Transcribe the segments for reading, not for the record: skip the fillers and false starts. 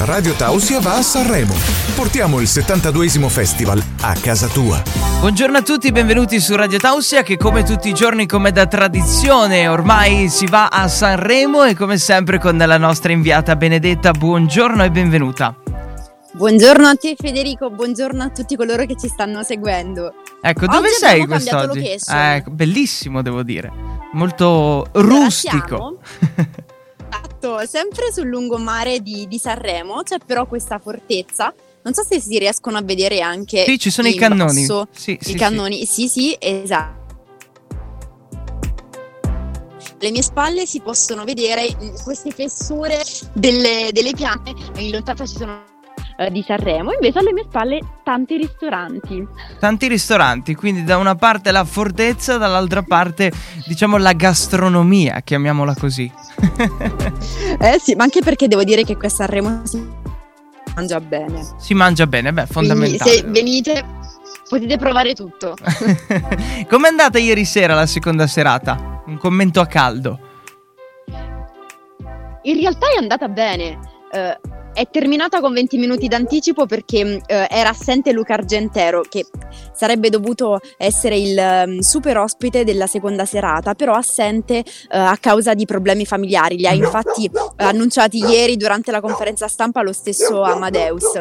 Radio Tausia va a Sanremo. Portiamo il 72esimo festival a casa tua. Buongiorno a tutti, benvenuti su Radio Tausia, che come tutti i giorni, come da tradizione, ormai si va a Sanremo e come sempre con la nostra inviata Benedetta. Buongiorno e benvenuta. Buongiorno a te Federico, buongiorno a tutti coloro che ci stanno seguendo. Ecco, dove oggi sei quest'oggi? Bellissimo, devo dire. Molto rustico. Esatto, sempre sul lungomare di Sanremo, c'è però questa fortezza. Non so se si riescono a vedere anche. Sì, ci sono i cannoni. I cannoni. Sì, esatto. Le mie spalle si possono vedere queste fessure delle piante. In lontananza ci sono di Sanremo, invece alle mie spalle tanti ristoranti, quindi da una parte la fortezza, dall'altra parte diciamo la gastronomia, chiamiamola così. Sì, ma anche perché devo dire che qui a Sanremo si mangia bene, beh, fondamentale. Quindi se venite potete provare tutto. Com'è andata ieri sera la seconda serata? Un commento a caldo. In realtà è andata bene, è terminata con 20 minuti d'anticipo perché era assente Luca Argentero, che sarebbe dovuto essere il super ospite della seconda serata, però assente a causa di problemi familiari. Li ha infatti annunciati ieri durante la conferenza stampa lo stesso Amadeus.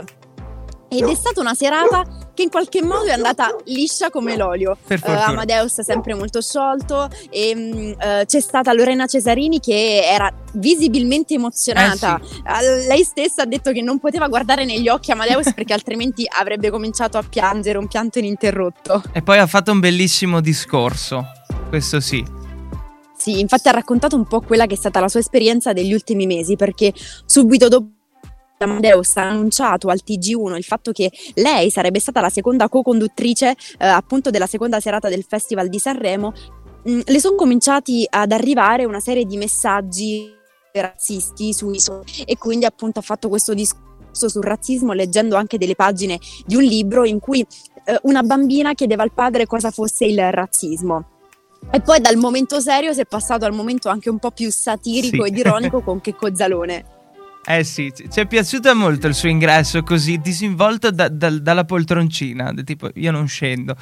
Ed è stata una serata che in qualche modo è andata liscia come l'olio. Amadeus sempre molto sciolto e c'è stata Lorena Cesarini che era visibilmente emozionata. Sì. Lei stessa ha detto che non poteva guardare negli occhi Amadeus perché altrimenti avrebbe cominciato a piangere, un pianto ininterrotto. E poi ha fatto un bellissimo discorso, questo sì. Sì, infatti ha raccontato un po' quella che è stata la sua esperienza degli ultimi mesi, perché subito dopo Amadeus ha annunciato al TG1 il fatto che lei sarebbe stata la seconda co-conduttrice appunto della seconda serata del Festival di Sanremo, le sono cominciati ad arrivare una serie di messaggi razzisti sui social e quindi appunto ha fatto questo discorso sul razzismo leggendo anche delle pagine di un libro in cui una bambina chiedeva al padre cosa fosse il razzismo. E poi dal momento serio si è passato al momento anche un po' più satirico ed ironico con Checco Zalone. Eh sì, ci è piaciuto molto il suo ingresso così disinvolto dalla poltroncina, tipo io non scendo.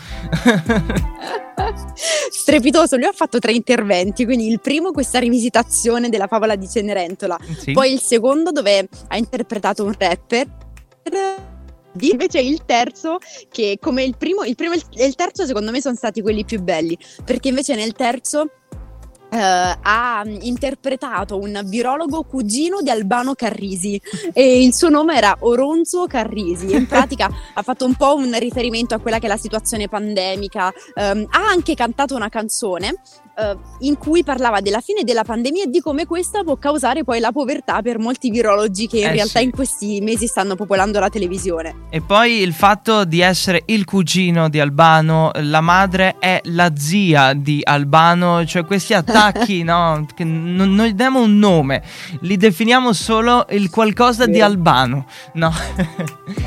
Strepitoso, lui ha fatto 3 interventi, quindi il primo questa rivisitazione della favola di Cenerentola, sì. Poi il secondo dove ha interpretato un rapper, invece il terzo, che come il primo e il terzo secondo me sono stati quelli più belli, perché invece nel terzo ha interpretato un virologo cugino di Albano Carrisi e il suo nome era Oronzo Carrisi. In pratica ha fatto un po' un riferimento a quella che è la situazione pandemica. Ha anche cantato una canzone in cui parlava della fine della pandemia e di come questa può causare poi la povertà per molti virologi che in realtà in questi mesi stanno popolando la televisione. E poi il fatto di essere il cugino di Albano, la madre è la zia di Albano, cioè questi attacchi, no? Che non gli diamo un nome, li definiamo solo il qualcosa di Albano, no?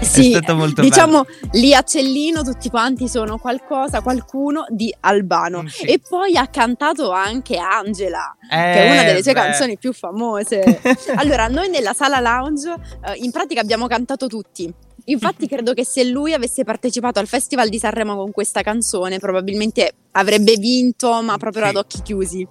Sì, è stato molto diciamo bello. Lì a Cellino tutti quanti sono qualcuno di Albano, sì. E poi ha cantato anche Angela, che è una delle sue canzoni più famose. Allora, noi nella sala lounge in pratica abbiamo cantato tutti. Infatti credo che se lui avesse partecipato al Festival di Sanremo con questa canzone probabilmente avrebbe vinto, ma proprio ad occhi chiusi.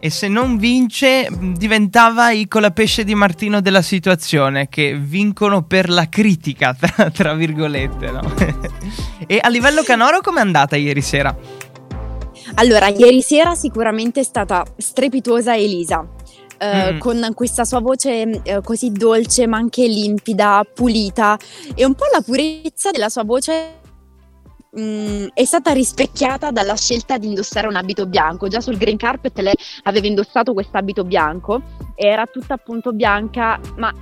E se non vince diventava il colapesce di Martino della situazione, che vincono per la critica, tra virgolette, no? E a livello canoro com'è andata ieri sera? Allora, ieri sera sicuramente è stata strepitosa Elisa, con questa sua voce così dolce ma anche limpida, pulita, e un po' la purezza della sua voce è stata rispecchiata dalla scelta di indossare un abito bianco. Già sul green carpet lei aveva indossato questo abito bianco, era tutta appunto bianca ma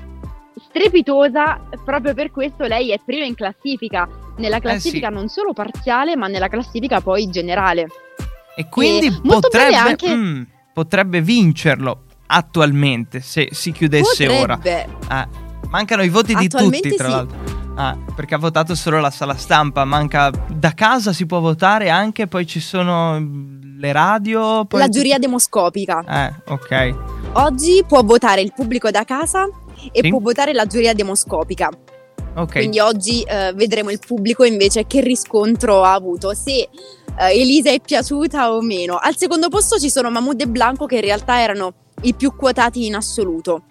strepitosa, proprio per questo lei è prima in classifica, nella classifica non solo parziale ma nella classifica poi generale. E quindi potrebbe vincerlo attualmente se si chiudesse ora. Mancano i voti di tutti, tra l'altro. Perché ha votato solo la sala stampa, manca da casa, si può votare anche, poi ci sono le radio, poi la giuria demoscopica. Ok. Oggi può votare il pubblico da casa e può votare la giuria demoscopica. Okay. Quindi oggi vedremo il pubblico invece che riscontro ha avuto, se Elisa è piaciuta o meno. Al secondo posto ci sono Mahmood e Blanco, che in realtà erano i più quotati in assoluto.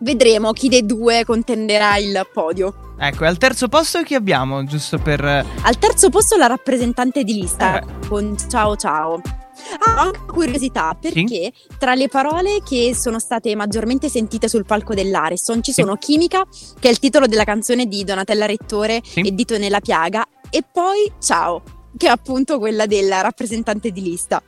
Vedremo chi dei due contenderà il podio. Ecco, al terzo posto chi abbiamo? Giusto per... Al terzo posto la rappresentante di lista con Ciao Ciao. Ah, anche curiosità, perché tra le parole che sono state maggiormente sentite sul palco dell'Ariston ci sono Chimica, che è il titolo della canzone di Donatella Rettore e Dito nella piaga, e poi Ciao, che è appunto quella della rappresentante di lista.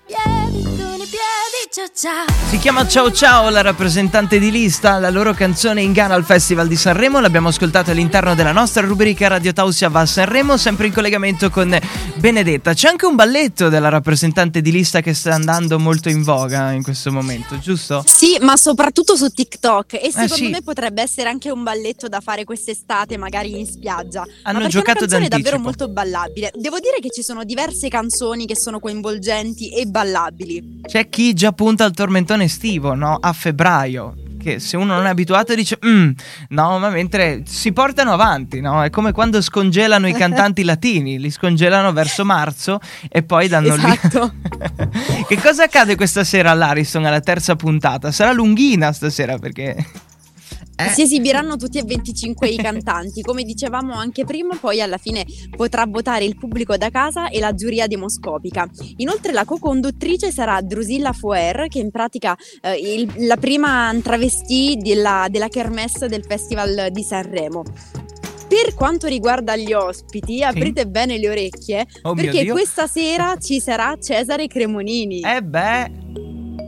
Si chiama Ciao Ciao la rappresentante di lista, la loro canzone in gara al Festival di Sanremo, l'abbiamo ascoltata all'interno della nostra rubrica Radio Tausia va a Sanremo, sempre in collegamento con Benedetta. C'è anche un balletto della rappresentante di lista che sta andando molto in voga in questo momento, giusto? Sì, ma soprattutto su TikTok, e secondo me potrebbe essere anche un balletto da fare quest'estate, magari in spiaggia. Hanno giocato d'anticipo. È una canzone davvero molto ballabile. Devo dire che ci sono diverse canzoni che sono coinvolgenti e ballabili. C'è chi già punta al tormentone estivo, no? A febbraio, che se uno non è abituato dice no, ma mentre si portano avanti, no? È come quando scongelano i cantanti latini, li scongelano verso marzo e poi danno lì. Che cosa accade questa sera all'Ariston, alla terza puntata? Sarà lunghina stasera perché... Si esibiranno tutti e 25 i cantanti, come dicevamo anche prima. Poi alla fine potrà votare il pubblico da casa e la giuria demoscopica. Inoltre la co-conduttrice sarà Drusilla Foer, che in pratica la prima travestì della kermesse del Festival di Sanremo. Per quanto riguarda gli ospiti, aprite bene le orecchie, perché questa sera ci sarà Cesare Cremonini.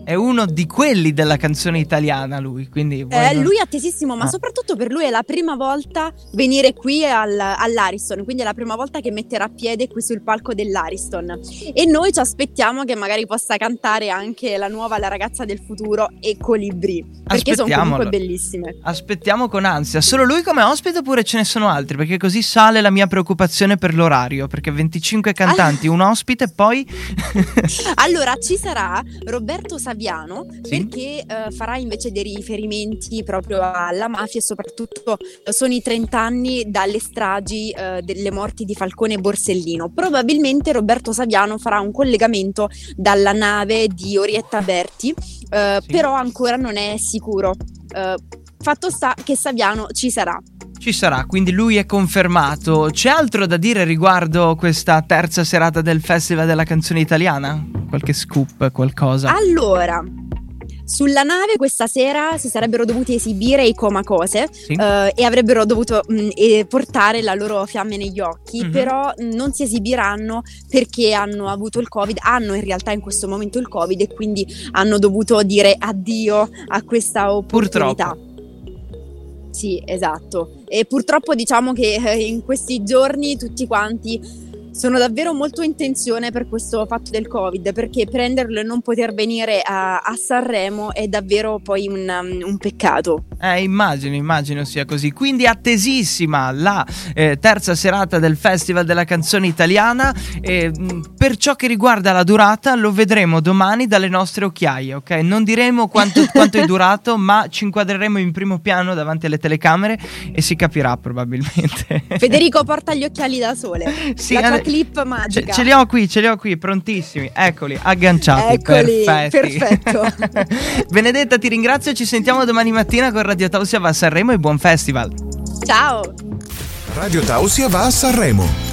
È uno di quelli della canzone italiana lui, quindi lui è attesissimo, ma soprattutto per lui è la prima volta venire qui all'Ariston, quindi è la prima volta che metterà piede qui sul palco dell'Ariston, e noi ci aspettiamo che magari possa cantare anche la nuova La Ragazza del Futuro e Colibri, perché sono comunque bellissime. Aspettiamo con ansia. Solo lui come ospite oppure ce ne sono altri? Perché così sale la mia preoccupazione per l'orario, perché 25 cantanti, un ospite, poi allora ci sarà Roberto Saviano, perché farà invece dei riferimenti proprio alla mafia, e soprattutto sono i 30 anni dalle stragi delle morti di Falcone e Borsellino. Probabilmente Roberto Saviano farà un collegamento dalla nave di Orietta Berti, però ancora non è sicuro. Fatto sta che Saviano ci sarà. Ci sarà, quindi lui è confermato. C'è altro da dire riguardo questa terza serata del Festival della Canzone Italiana? Qualche scoop, qualcosa? Allora, sulla nave questa sera si sarebbero dovuti esibire i Comacose e avrebbero dovuto portare la loro Fiamme negli occhi, però non si esibiranno perché hanno avuto il Covid, hanno in realtà in questo momento il Covid, e quindi hanno dovuto dire addio a questa opportunità. Purtroppo. Sì, esatto. E purtroppo diciamo che in questi giorni tutti quanti sono davvero molto in tensione per questo fatto del Covid, perché prenderlo e non poter venire a Sanremo è davvero poi un peccato. Immagino sia così. Quindi attesissima la terza serata del Festival della Canzone Italiana. Per ciò che riguarda la durata, lo vedremo domani dalle nostre occhiaie, ok? Non diremo quanto è durato, ma ci inquadreremo in primo piano davanti alle telecamere e si capirà probabilmente. Federico porta gli occhiali da sole. Sì, la clip magica. Ce li ho qui, prontissimi. Eccoli, agganciati. Perfetto. Benedetta, ti ringrazio. Ci sentiamo domani mattina con Radio Tausia va a Sanremo, e buon festival. Ciao. Radio Tausia va a Sanremo.